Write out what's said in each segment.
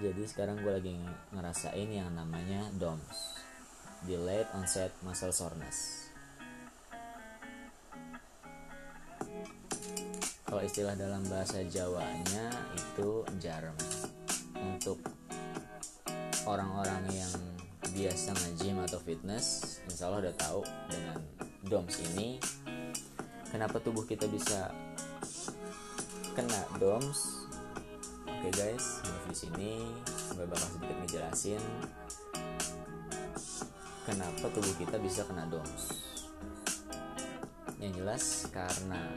Jadi sekarang gue lagi ngerasain yang namanya DOMS, delayed onset muscle soreness. Kalau istilah dalam bahasa Jawanya itu jarem. Untuk orang-orang yang biasa nge-gym atau fitness, insya Allah udah tahu dengan DOMS ini kenapa tubuh kita bisa kena DOMS. Oke guys, di sini gue bakal sedikit ngejelasin kenapa tubuh kita bisa kena DOMS. Yang jelas karena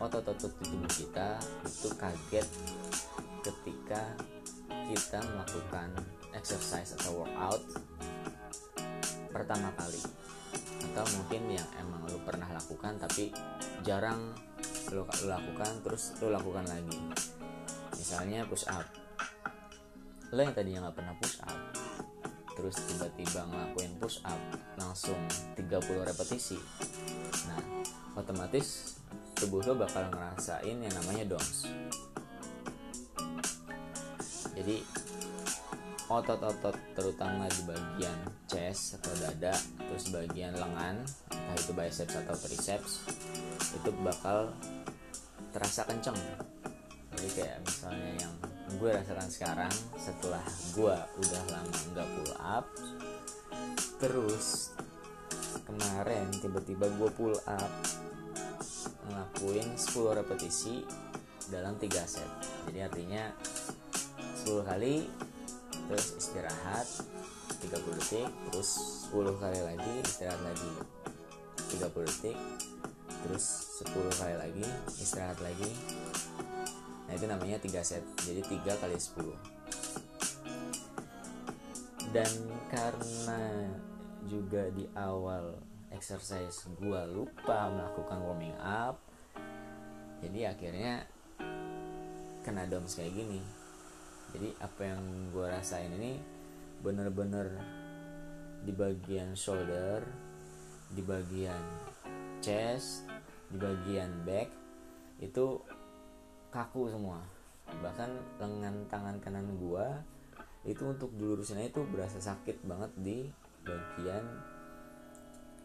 otot-otot di tubuh kita itu kaget ketika kita melakukan exercise atau workout pertama kali, atau mungkin yang emang lu pernah lakukan tapi jarang lu lakukan terus lu lakukan lagi. Misalnya push up, lu yang tadinya gak pernah push up terus tiba-tiba ngelakuin push up langsung 30 repetisi, nah otomatis tubuh lu bakal ngerasain yang namanya DOMS. Jadi otot-otot terutama di bagian chest atau dada, terus bagian lengan, entah itu biceps atau triceps, itu bakal terasa kenceng. Jadi kayak misalnya yang gue rasakan sekarang, setelah gue udah lama nggak pull up, terus kemarin tiba-tiba gue pull up ngelakuin 10 repetisi dalam 3 set. Jadi artinya 10 kali terus istirahat 30 detik, terus 10 kali lagi istirahat lagi 30 detik, terus 10 kali lagi istirahat lagi. Nah itu namanya 3 set, jadi 3 kali 10. Dan karena juga di awal exercise gue lupa melakukan warming up, jadi akhirnya kena DOMS kayak gini. Jadi apa yang gue rasain ini bener-bener di bagian shoulder, di bagian chest, di bagian back itu kaku semua. Bahkan lengan tangan kanan gue itu untuk dilurusinnya itu berasa sakit banget di bagian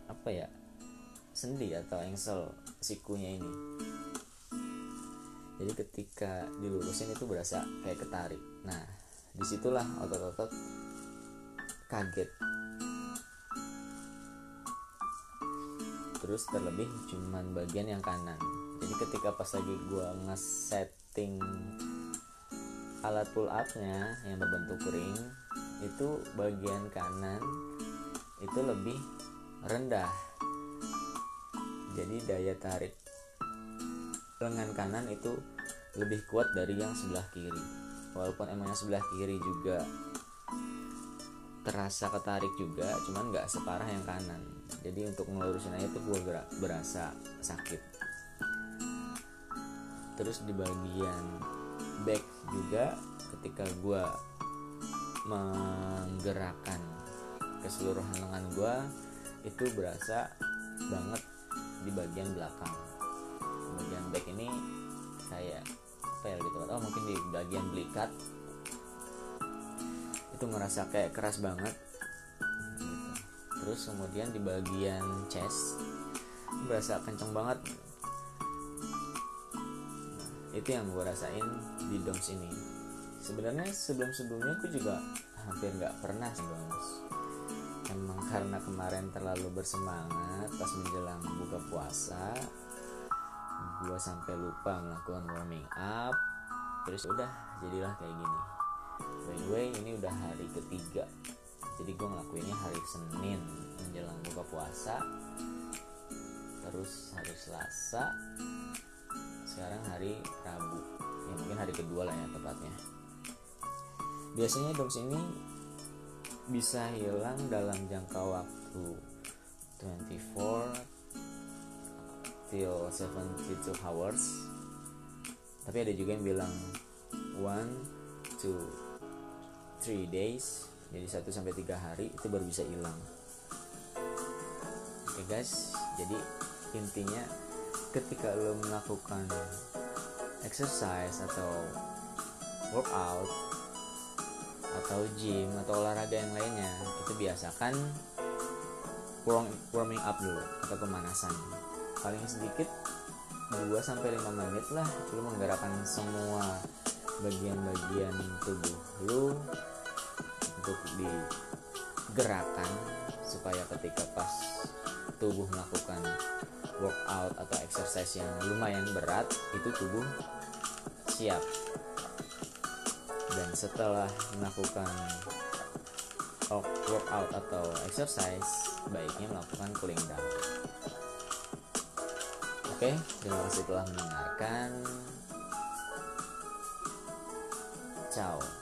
apa ya, sendi atau engsel sikunya ini. Jadi ketika dilurusin itu berasa kayak ketarik. Nah, disitulah otot-otot kaget. Terus terlebih cuman bagian yang kanan. Jadi ketika pas lagi gue ngesetting alat pull up-nya yang berbentuk ring, itu bagian kanan itu lebih rendah. Jadi daya tarik lengan kanan itu lebih kuat dari yang sebelah kiri. Walaupun emangnya sebelah kiri juga terasa ketarik juga, cuman gak separah yang kanan. Jadi untuk ngelurusin aja tuh gue berasa sakit. Terus di bagian back juga ketika gue menggerakkan keseluruhan lengan gue itu berasa banget di bagian belakang. Bagian back ini kayak fail gitu atau mungkin di bagian belikat itu ngerasa kayak keras banget gitu. Terus kemudian di bagian chest berasa kenceng banget. Nah, itu yang gue rasain di DOMS ini. Sebenarnya sebelum-sebelumnya aku juga hampir nggak pernah sih DOMS. Emang karena kemarin terlalu bersemangat pas menjelang buka puasa, gue sampai lupa melakukan warming up, terus udah jadilah kayak gini. By the way, ini udah hari ketiga, jadi gue ngelakuinnya hari Senin menjelang buka puasa, terus hari Selasa, sekarang hari Rabu, ya mungkin hari kedua lah ya tepatnya. Biasanya DOMS ini bisa hilang dalam jangka waktu 24 till 72 hours. Tapi ada juga yang bilang 1 to 3 days. Jadi 1 sampai 3 hari itu baru bisa hilang. Oke guys, jadi intinya ketika lo melakukan exercise atau workout atau gym atau olahraga yang lainnya, itu biasakan warming up dulu atau pemanasan. Paling sedikit 2-5 menit lah lu menggerakkan semua bagian-bagian tubuh lu untuk digerakan, supaya ketika pas tubuh melakukan workout atau exercise yang lumayan berat, itu tubuh siap. Dan setelah melakukan workout atau exercise, baiknya melakukan cooling down. Oke, terima kasih telah mendengarkan. Ciao.